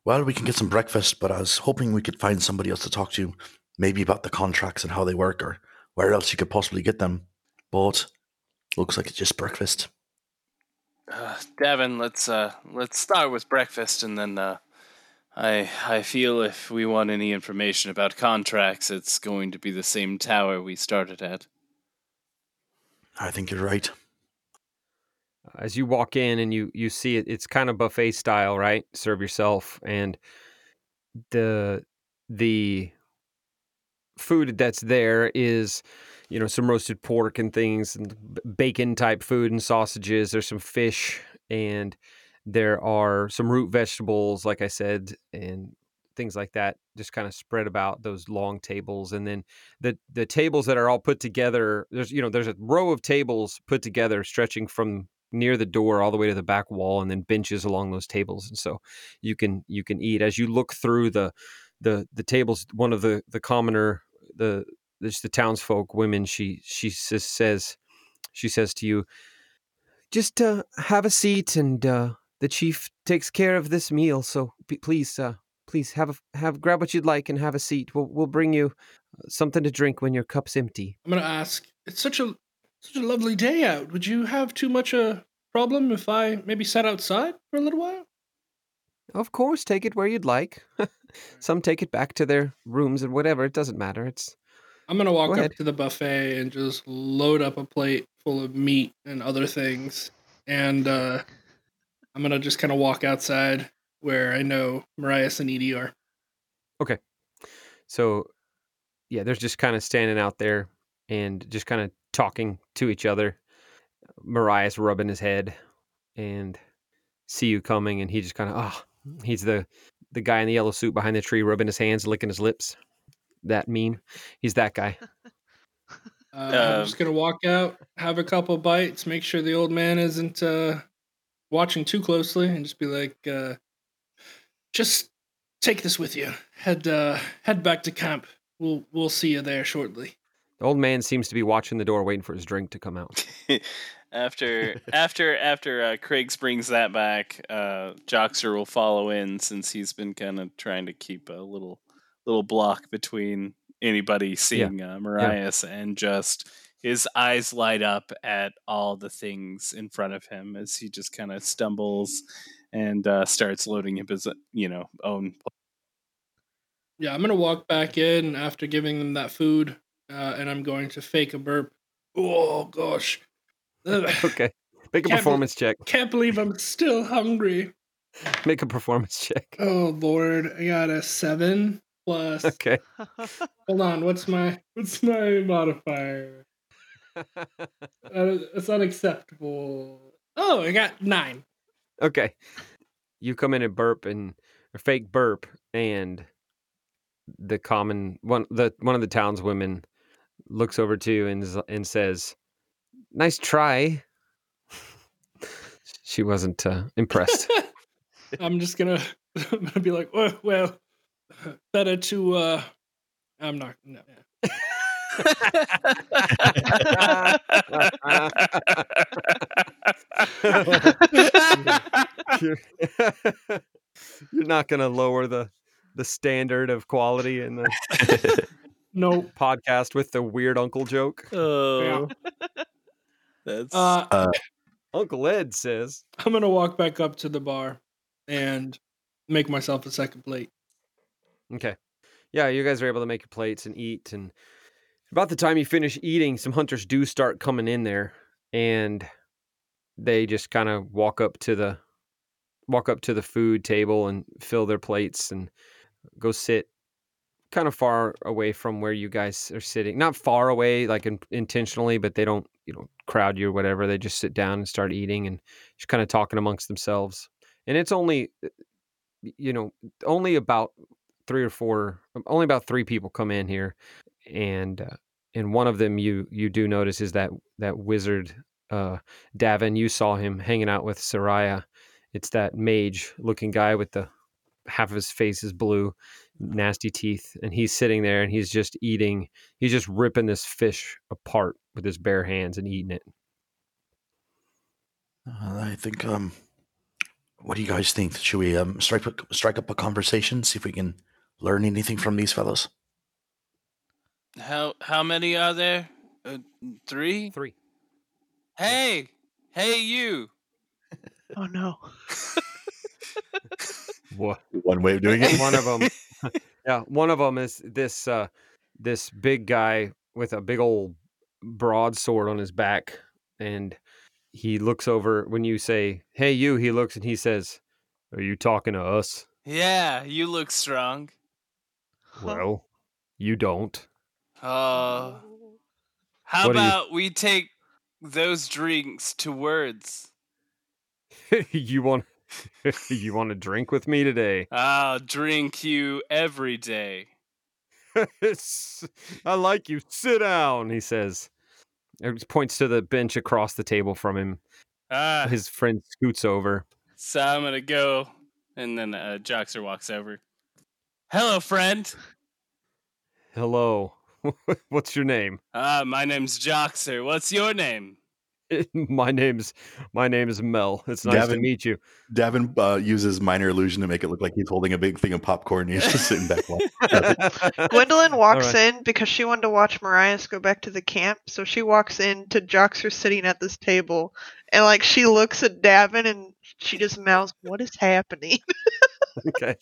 Well, we can get some breakfast, but I was hoping we could find somebody else to talk to. Maybe about the contracts and how they work or where else you could possibly get them. But looks like it's just breakfast. Uh, Davin, let's uh, let's start with breakfast. And then uh, I I feel if we want any information about contracts, it's going to be the same tower we started at. I think you're right. As you walk in and you, you see it, it's kind of buffet style, right? Serve yourself. And the the... food that's there is, you know, some roasted pork and things and bacon type food and sausages. There's some fish and there are some root vegetables, like I said, and things like that just kind of spread about those long tables. And then the, the tables that are all put together, there's, you know, there's a row of tables put together stretching from near the door all the way to the back wall and then benches along those tables. And so you can, you can eat as you look through the, the, the tables. One of the, the commoner, the, just the townsfolk women, she, she says, she says to you, just, uh, have a seat and, uh, the chief takes care of this meal. So p- please, uh, please have, a, have, grab what you'd like and have a seat. We'll, we'll bring you something to drink when your cup's empty. I'm going to ask, it's such a, such a lovely day out. Would you have too much a problem if I maybe sat outside for a little while? Of course, take it where you'd like. Some take it back to their rooms and whatever. It doesn't matter. It's. I'm going to walk Go up ahead. to the buffet and just load up a plate full of meat and other things and uh, I'm going to just kind of walk outside where I know Marias and Edie are. Okay. So, yeah, they're just kind of standing out there and just kind of talking to each other. Marias rubbing his head and see you coming, and he just kind of, ah, oh, he's the, the guy in the yellow suit behind the tree rubbing his hands, licking his lips. That meme. He's that guy. Uh, um, I'm just going to walk out, have a couple bites, make sure the old man isn't uh, watching too closely, and just be like, uh, just take this with you. Head uh, head back to camp. We'll we'll see you there shortly. The old man seems to be watching the door, waiting for his drink to come out. after after after uh, Krigs brings that back, uh, Joxer will follow in, since he's been kind of trying to keep a little little block between anybody seeing yeah. uh, Marias yeah. and just his eyes light up at all the things in front of him as he just kind of stumbles and uh, starts loading up his, you know, own. Yeah, I'm going to walk back in after giving them that food, uh, and I'm going to fake a burp. Oh, gosh. Okay. Make a can't performance be- check. Can't believe I'm still hungry. Make a performance check. Oh, Lord. I got a seven. Plus. Okay. Hold on. What's my what's my modifier? uh, it's unacceptable. Oh, I got nine. Okay. You come in and burp and a fake burp, and the common one the one of the townswomen looks over to you and and says, "Nice try." She wasn't uh, impressed. I'm just gonna I'm gonna be like, oh, well. Better to, uh, I'm not, no. you're, you're not going to lower the, the standard of quality in the no podcast with the weird uncle joke. Oh, yeah. That's uh, uh, Uncle Ed says, I'm going to walk back up to the bar and make myself a second plate. Okay. Yeah, you guys are able to make your plates and eat. And about the time you finish eating, some hunters do start coming in there, and they just kind of walk up to the walk up to the food table and fill their plates and go sit kind of far away from where you guys are sitting. Not far away, like in, intentionally, but they don't, you know, crowd you or whatever. They just sit down and start eating and just kind of talking amongst themselves. And it's only, you know, only about three or four, only about three people come in here. And, uh, and one of them you, you do notice is that, that wizard, uh, Davin. You saw him hanging out with Saraya. It's that mage looking guy with the half of his face is blue, nasty teeth. And he's sitting there and he's just eating. He's just ripping this fish apart with his bare hands and eating it. Uh, I think, um, what do you guys think? Should we, um, strike, strike up a conversation, see if we can learn anything from these fellows? How how many are there? Uh, three? Three. Hey! Hey, you! Oh, no. What? One way of doing it? One of them. Yeah, one of them is this, uh, this big guy with a big old broadsword on his back, and he looks over when you say, "Hey, you," he looks and he says, "Are you talking to us?" "Yeah, you look strong." "Well, you don't." Uh, how what about you... we take those drinks to words? you want you want to drink with me today? I'll drink you every day. I like you. Sit down, he says. It points to the bench across the table from him. Uh, His friend scoots over. So I'm going to go. And then uh, Joxer walks over. "Hello, friend." "Hello. What's your name?" Uh, my name's Joxer. What's your name?" my name's my name is Mel. It's nice Davin, to meet you. Davin uh, uses minor illusion to make it look like he's holding a big thing of popcorn. He's just sitting back. Gwendolyn walks right in because she wanted to watch Marias go back to the camp. So she walks in to Joxer sitting at this table, and like she looks at Davin and she just mouths, "What is happening?" Okay,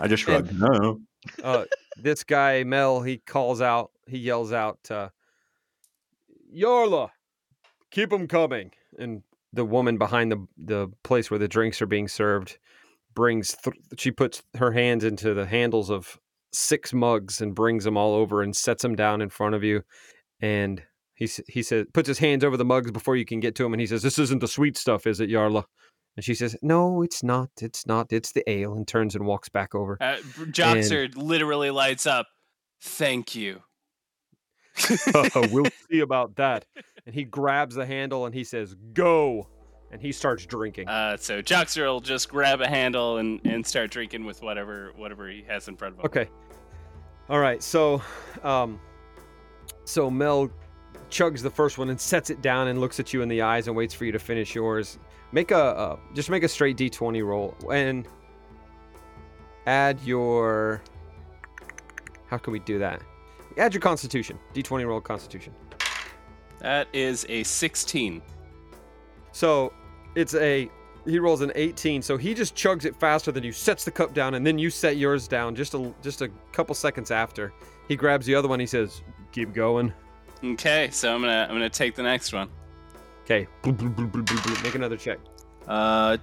I just shrugged. And, no. Uh, this guy Mel, he calls out, he yells out, uh, "Yarla. Keep them coming," and the woman behind the the place where the drinks are being served brings, th- she puts her hands into the handles of six mugs and brings them all over and sets them down in front of you. And he he says, puts his hands over the mugs before you can get to him. And he says, "This isn't the sweet stuff, is it, Yarla?" And she says, "No, it's not. It's not. It's the ale." And turns and walks back over. Uh, Joxer and... literally lights up. "Thank you." uh, we'll see about that. And he grabs the handle and he says, "Go!" And he starts drinking. Uh, so Joxer will just grab a handle and, and start drinking with whatever whatever he has in front of him. Okay. All right. So, um, so Mel chugs the first one and sets it down and looks at you in the eyes and waits for you to finish yours. Make a uh, just make a straight d twenty roll and add your. How can we do that? Add your Constitution. d twenty roll Constitution. That is a sixteen. So it's a, he rolls an eighteen. So he just chugs it faster than you, sets the cup down, and then you set yours down just a, just a couple seconds after. He grabs the other one. He says, "Keep going." Okay, so I'm gonna I'm gonna take the next one. Okay, make another check. Uh,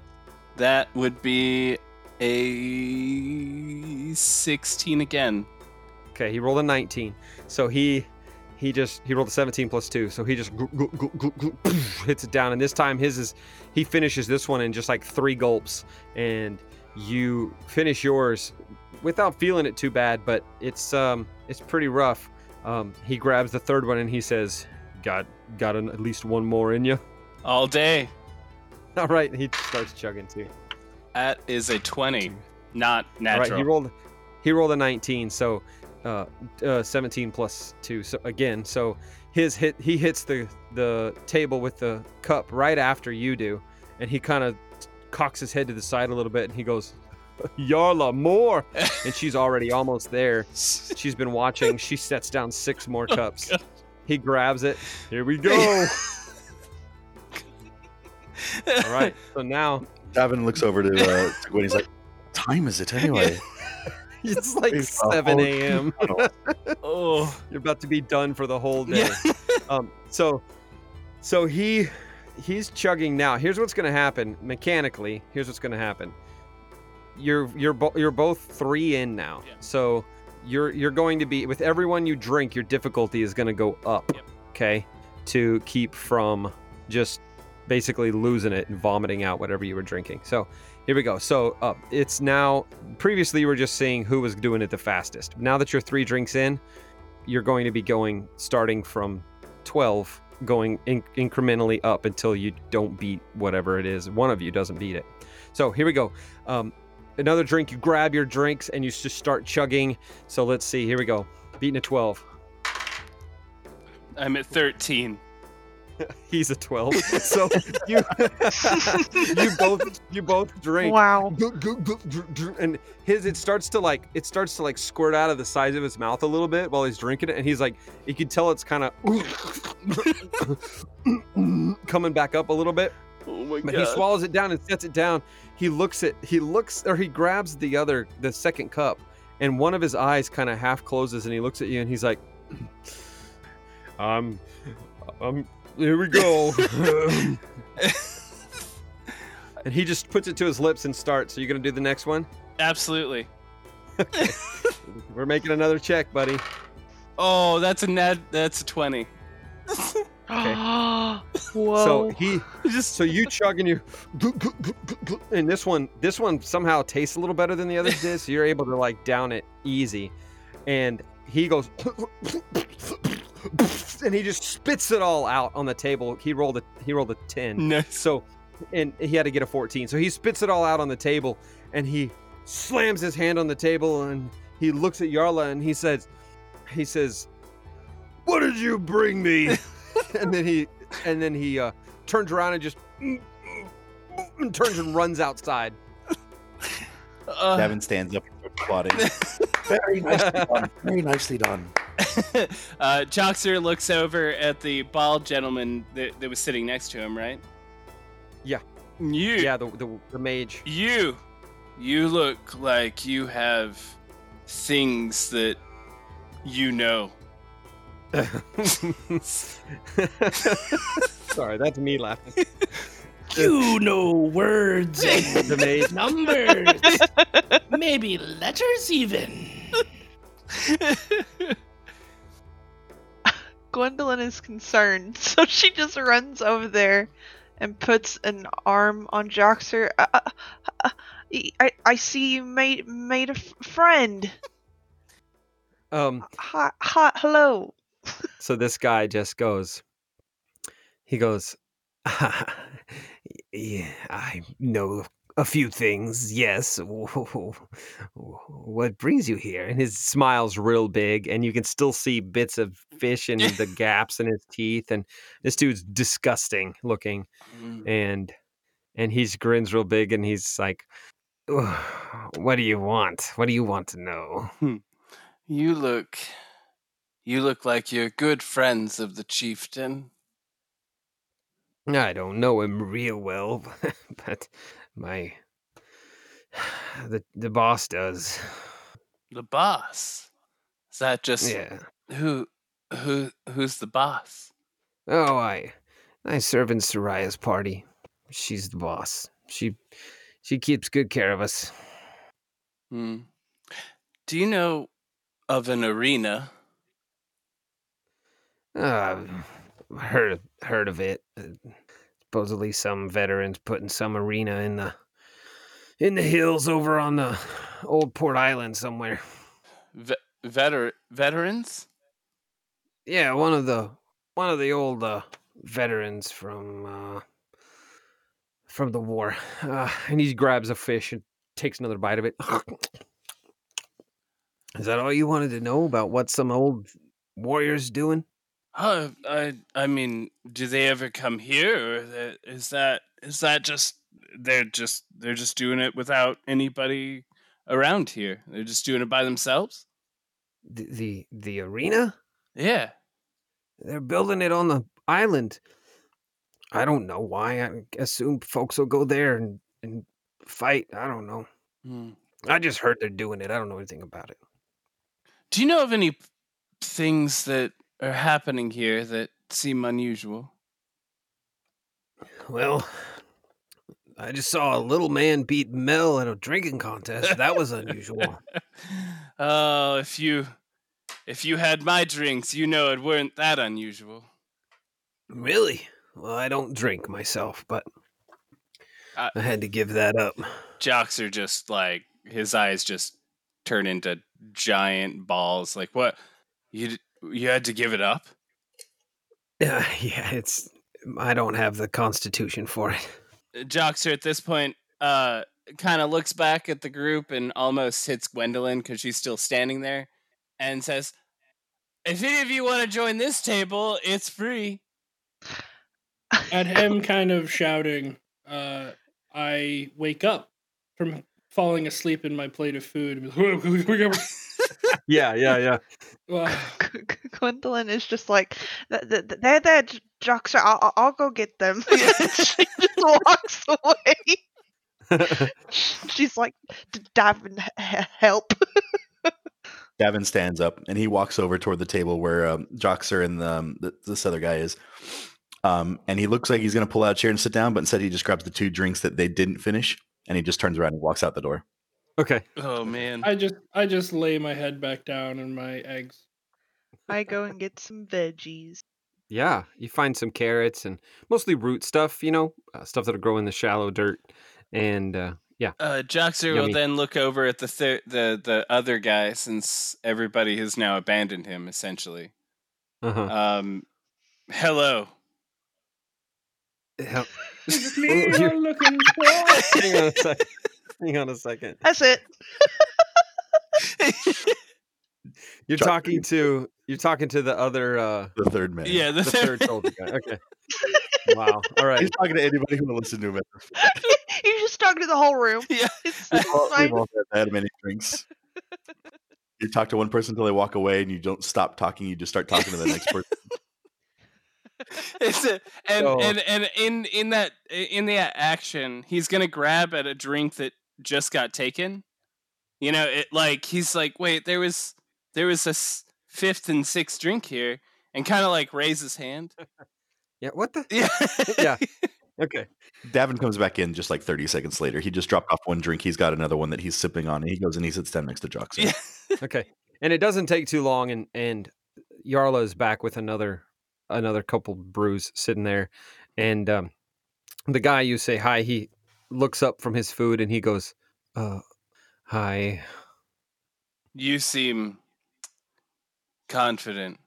that would be a sixteen again. Okay, he rolled a nineteen. So he he just he rolled a seventeen plus two. So he just gl- gl- gl- gl- gl- hits it down, and this time his is he finishes this one in just like three gulps, and you finish yours without feeling it too bad, but it's um it's pretty rough. Um, he grabs the third one and he says, "Got got an, at least one more in you?" "All day." All right, he starts chugging too. That is a twenty, not natural. All right, he rolled, he rolled a nineteen, so uh, uh, seventeen plus two. So again, so his hit, he hits the the table with the cup right after you do, and he kind of cocks his head to the side a little bit, and he goes, "Yarla, more!" And she's already almost there. She's been watching. She sets down six more cups. Oh, he grabs it. "Here we go." All right. So now Davin looks over to uh, Gwen. He's like, "What time is it anyway?" It's like seven a.m. Oh, you're about to be done for the whole day. Yeah. um. So, so he he's chugging now. Here's what's going to happen mechanically. Here's what's going to happen. You're you're bo- you're both three in now. Yeah. So you're you're going to be with everyone you drink. Your difficulty is going to go up. Yep. Okay, to keep from just basically losing it and vomiting out whatever you were drinking. So here we go. So uh, it's now. Previously, you were just seeing who was doing it the fastest. Now that you're three drinks in, you're going to be going starting from twelve, going in- incrementally up until you don't beat whatever it is. One of you doesn't beat it. So here we go. Um, Another drink, you grab your drinks and you just start chugging. So let's see, here we go. Beating a twelve. I'm at thirteen. He's a twelve. So you you both you both drink. Wow. And his it starts to like it starts to like squirt out of the sides of his mouth a little bit while he's drinking it, and he's like, you can tell it's kind of coming back up a little bit. Oh my but God. He swallows it down and sets it down. He looks at, he looks, or he grabs the other, the second cup, and one of his eyes kind of half closes, and he looks at you, and he's like, "I'm, I'm, here we go." And he just puts it to his lips and starts. So you gonna do the next one? Absolutely. Okay. We're making another check, buddy. Oh, that's a nat. That's a twenty. Okay. Whoa. So he, so you chug and you, and this one, this one somehow tastes a little better than the others did. So you're able to like down it easy, and he goes, and he just spits it all out on the table. He rolled a, he rolled a ten. No. So, and he had to get a fourteen. So he spits it all out on the table, and he slams his hand on the table, and he looks at Yarla, and he says, he says, "What did you bring me?" And then he, and then he uh, turns around and just mm, mm, and turns and runs outside. Uh, Davin stands up and applauding. Very nicely done. Very nicely done. uh, Joxer looks over at the bald gentleman that, that was sitting next to him, right? Yeah. You. Yeah, the, the the mage. You. You look like you have things that you know. Sorry, that's me laughing. You know words and numbers. Maybe letters even. Gwendolyn is concerned, so she just runs over there and puts an arm on Joxer. Uh, uh, uh, I, I see you made made a f- friend. Um. Hi, hi, hello. So this guy just goes. He goes. Ah, yeah, I know a few things. Yes. What brings you here? And his smile's real big, and you can still see bits of fish in the gaps in his teeth. And this dude's disgusting looking, mm. and and he grins real big, and he's like, oh, "What do you want? What do you want to know?" You look, you look like you're good friends of the chieftain. I don't know him real well, but my, the the boss does. The boss? Is that just, yeah. who, who, who's the boss? Oh, I, I serve in Saraya's party. She's the boss. She, she keeps good care of us. Hmm. Do you know of an arena? Uh, heard heard of it. Uh, supposedly, some veterans putting some arena in the in the hills over on the old Port Island somewhere. Ve- veter- veterans? Yeah, one of the one of the old uh, veterans from uh, from the war. Uh, and he grabs a fish and takes another bite of it. Is that all you wanted to know about what some old warrior's doing? Uh, I I mean, do they ever come here? Or is that is that just they're just they're just doing it without anybody around here? They're just doing it by themselves? The the, the arena? Yeah. They're building it on the island. I don't know why. I assume folks will go there and, and fight. I don't know. Mm. I just heard they're doing it. I don't know anything about it. Do you know of any things that are happening here that seem unusual? Well, I just saw a little man beat Mel at a drinking contest. That was unusual. Oh, uh, if you if you had my drinks, you know it weren't that unusual. Really? Well, I don't drink myself, but I, I had to give that up. Jocks are just like, his eyes just turn into giant balls. Like, what? You you had to give it up? Uh, yeah, it's... I don't have the constitution for it. Joxer, at this point, uh, kind of looks back at the group and almost hits Gwendolyn because she's still standing there and says, if any of you want to join this table, it's free. At him kind of shouting, uh, I wake up from falling asleep in my plate of food. Yeah, yeah, yeah. Well, G- G- Gwendolyn is just like, they're there, Joxer. I'll, I'll go get them. Yeah. She just walks away. She's like, Davin, help. Davin stands up and he walks over toward the table where um, Joxer and the, um, the, this other guy is. Um, and he looks like he's going to pull out a chair and sit down, but instead he just grabs the two drinks that they didn't finish. And he just turns around and walks out the door. Okay. Oh, man. I just I just lay my head back down and my eggs. I go and get some veggies. Yeah. You find some carrots and mostly root stuff, you know, uh, stuff that'll grow in the shallow dirt. And, uh, yeah. Uh, Joxer will then look over at the, thir- the the other guy, since everybody has now abandoned him, essentially. Uh-huh. Um, hello. Help. Is it me you're looking for? Hang on a second. Hang on a second. That's it. You're Chuck, talking to you're talking to the other uh, the third man. Yeah, the, the third, third older guy. Okay. Wow. All right. He's talking to anybody who will listen to him. He's just talking to the whole room. Yeah. It's we've all, we've all had many drinks. You talk to one person until they walk away, and you don't stop talking. You just start talking to the next person. It's a, and, oh. and and in in that in the action, he's gonna grab at a drink that just got taken. You know, it like he's like, wait, there was there was a s- fifth and sixth drink here, and kind of like raise his hand. Yeah, what the? Yeah, yeah. Okay. Davin comes back in just like thirty seconds later. He just dropped off one drink. He's got another one that he's sipping on. And he goes and he sits down next to Joxer. Yeah. Okay. And it doesn't take too long. And, and Yarla's back with another another couple brews sitting there. And um, the guy you say hi, he looks up from his food and he goes, uh, hi. You seem confident.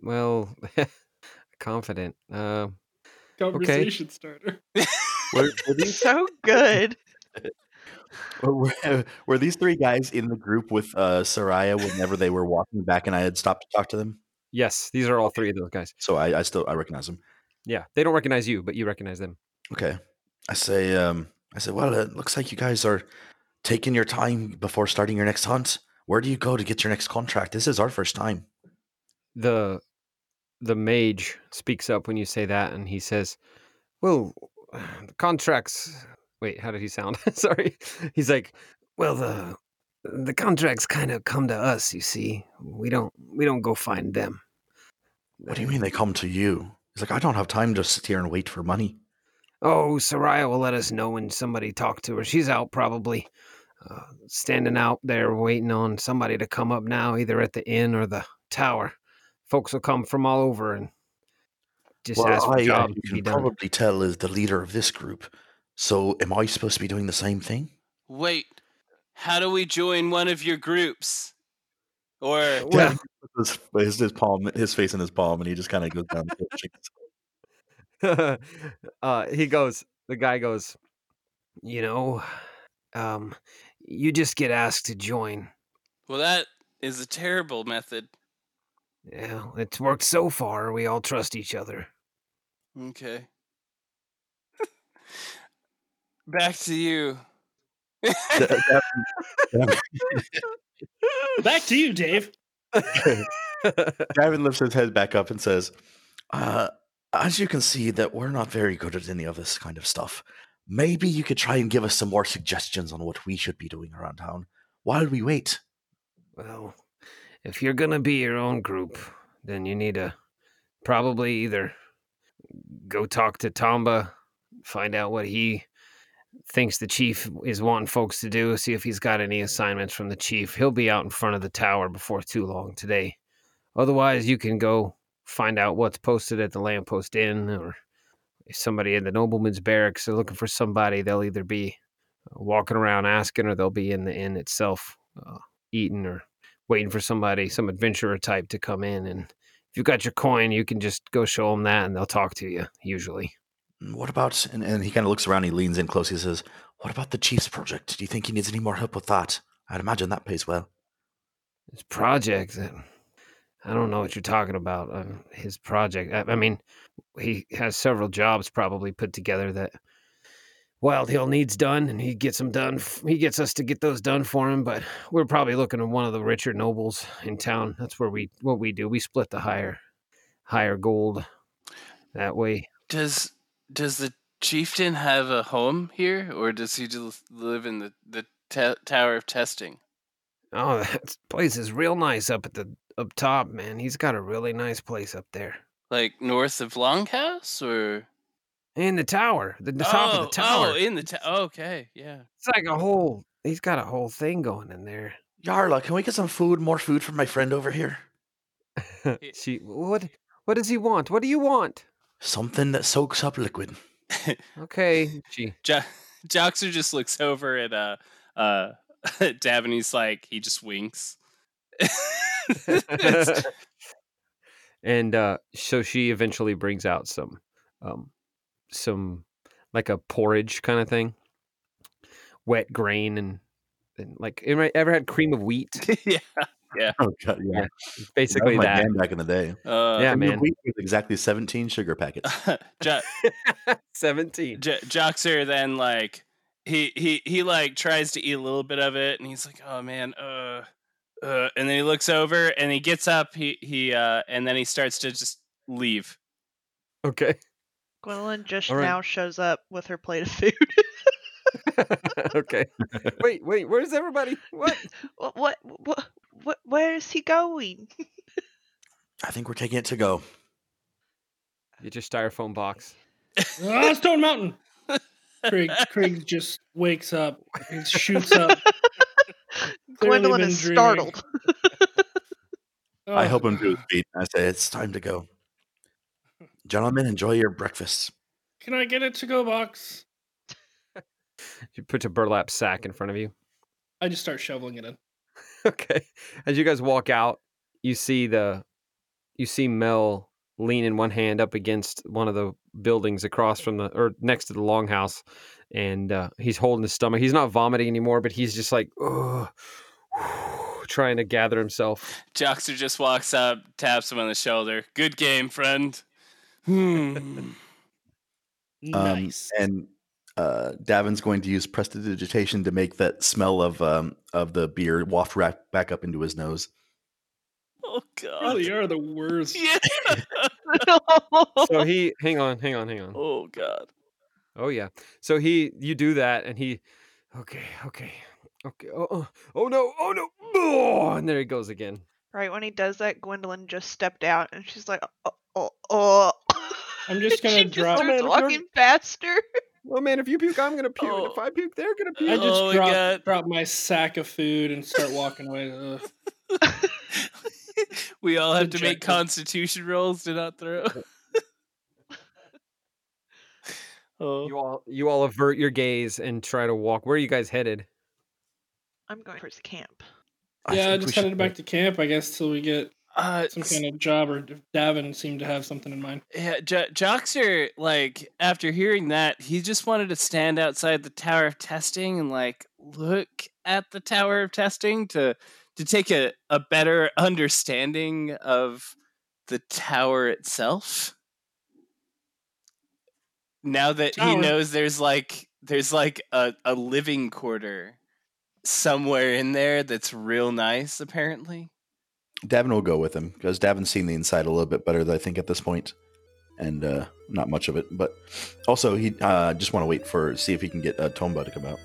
Well, confident. Um. Uh, Conversation okay. starter. Were, were these so good? Were, were these three guys in the group with uh, Saraya whenever they were walking back, and I had stopped to talk to them? Yes, these are all three of those guys. So I, I still I recognize them. Yeah, they don't recognize you, but you recognize them. Okay, I say, um, I say, well, it looks like you guys are taking your time before starting your next hunt. Where do you go to get your next contract? This is our first time. The. The mage speaks up when you say that, and he says, well, the contracts... Wait, how did he sound? Sorry. He's like, well, the the contracts kind of come to us, you see. We don't we don't go find them. What do you mean they come to you? He's like, I don't have time to sit here and wait for money. Oh, Saraya will let us know when somebody talked to her. She's out probably, uh, standing out there waiting on somebody to come up now, either at the inn or the tower. Folks will come from all over and just well, ask for a job. Well, I can probably tell is the leader of this group. So am I supposed to be doing the same thing? Wait, how do we join one of your groups? Or well, his, his, his palm, his face in his palm, and he just kind of goes down. The uh, he goes. The guy goes. You know, um, you just get asked to join. Well, that is a terrible method. Yeah, it's worked so far. We all trust each other. Okay. Back to you. Back to you, Dave. Davin lifts his head back up and says, uh, as you can see that we're not very good at any of this kind of stuff. Maybe you could try and give us some more suggestions on what we should be doing around town while we wait. Well... If you're going to be your own group, then you need to probably either go talk to Tomba, find out what he thinks the chief is wanting folks to do, see if he's got any assignments from the chief. He'll be out in front of the tower before too long today. Otherwise, you can go find out what's posted at the lamppost inn, or if somebody in the nobleman's barracks are looking for somebody, they'll either be walking around asking, or they'll be in the inn itself uh, eating or waiting for somebody, some adventurer type to come in. And if you've got your coin, you can just go show them that and they'll talk to you, usually. What about, and, and he kind of looks around, he leans in close, he says, what about the chief's project? Do you think he needs any more help with that? I'd imagine that pays well. His project? I don't know what you're talking about. Uh, his project. I, I mean, he has several jobs probably put together that Wild Hill needs done, and he gets them done. He gets us to get those done for him, but we're probably looking at one of the richer nobles in town. That's where we what we do. We split the higher, higher gold that way. Does does the chieftain have a home here, or does he just live in the the t- Tower of Testing? Oh, that place is real nice up at the up top, man. He's got a really nice place up there, like north of Longhouse, or. In the tower, the, the oh, top of the tower. Oh, in the tower. Oh, okay, yeah. It's like a whole. He's got a whole thing going in there. Yarla, can we get some food? More food for my friend over here. she. What? What does he want? What do you want? Something that soaks up liquid. Okay. She. Jo- Joxer just looks over at uh uh Davin. He's like, he just winks. and uh, so she eventually brings out some. Um, some like a porridge kind of thing, wet grain and, and like ever had cream of wheat? yeah, yeah. Oh God, yeah, yeah. Basically that. Was my that. Jam back in the day. Uh, yeah, man. Wheat was exactly seventeen sugar packets. jo- seventeen. Jo- Joxer then like he he he like tries to eat a little bit of it, and he's like, oh man, uh, uh. And then he looks over and he gets up. He he uh, and then he starts to just leave. Okay. Gwendolyn just right. now shows up with her plate of food. Okay. Wait, wait, where's everybody? What? what, what, what, what where is he going? I think we're taking it to go. You just styrofoam box. Ah, oh, Stone Mountain. Krigs, Krigs just wakes up and shoots up. Gwendolyn is dreaming. Startled. Oh. I help him to his feet. I say, it's time to go. Gentlemen, enjoy your breakfast. Can I get a to-go box? You put a burlap sack in front of you. I just start shoveling it in. Okay. As you guys walk out, you see the, you see Mel lean in one hand up against one of the buildings across from the, or next to the Longhouse, and uh, he's holding his stomach. He's not vomiting anymore, but he's just like, ugh, whew, trying to gather himself. Joxer just walks up, taps him on the shoulder. Good game, friend. Hmm. Nice. Um, and uh, Davin's going to use prestidigitation to make that smell of um, of the beer waft back up into his nose. Oh God! You are the worst. Yeah. So he, hang on, hang on, hang on. Oh God. Oh yeah. So he, you do that, and he, okay, okay, okay. Oh, oh, oh no, oh no, oh, and there he goes again. Right when he does that, Gwendolyn just stepped out, and she's like, oh, oh, oh. I'm just gonna she drop. She just walking faster. Well, man, if you puke, I'm gonna puke. Oh. If I puke, they're gonna puke. I just oh, drop, my drop my sack of food and start walking away. We all have to make constitution rolls to not throw. Oh. You all, you all avert your gaze and try to walk. Where are you guys headed? I'm going towards camp. Yeah, I, I just headed back go. to camp, I guess, till we get uh, some kind of job. Or Davin seemed to have something in mind. Yeah, jo- Joxer, like after hearing that, he just wanted to stand outside the Tower of Testing and like look at the Tower of Testing to. To take a, a better understanding of the tower itself. Now that tower. He knows there's like there's like a, a living quarter somewhere in there that's real nice, apparently. Davin will go with him, because Davin's seen the inside a little bit better, I think, at this point. And uh, not much of it. But also, he uh, just want to wait for, see if he can get uh, Tomba to come out.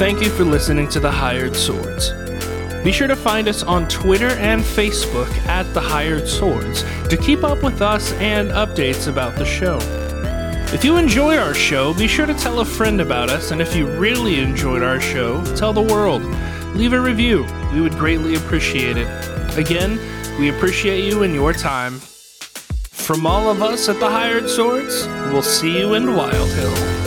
Thank you for listening to The Hired Swords. Be sure to find us on Twitter and Facebook at The Hired Swords to keep up with us and updates about the show. If you enjoy our show, be sure to tell a friend about us, and if you really enjoyed our show, tell the world. Leave a review. We would greatly appreciate it. Again, we appreciate you and your time. From all of us at The Hired Swords, we'll see you in Wild Hill.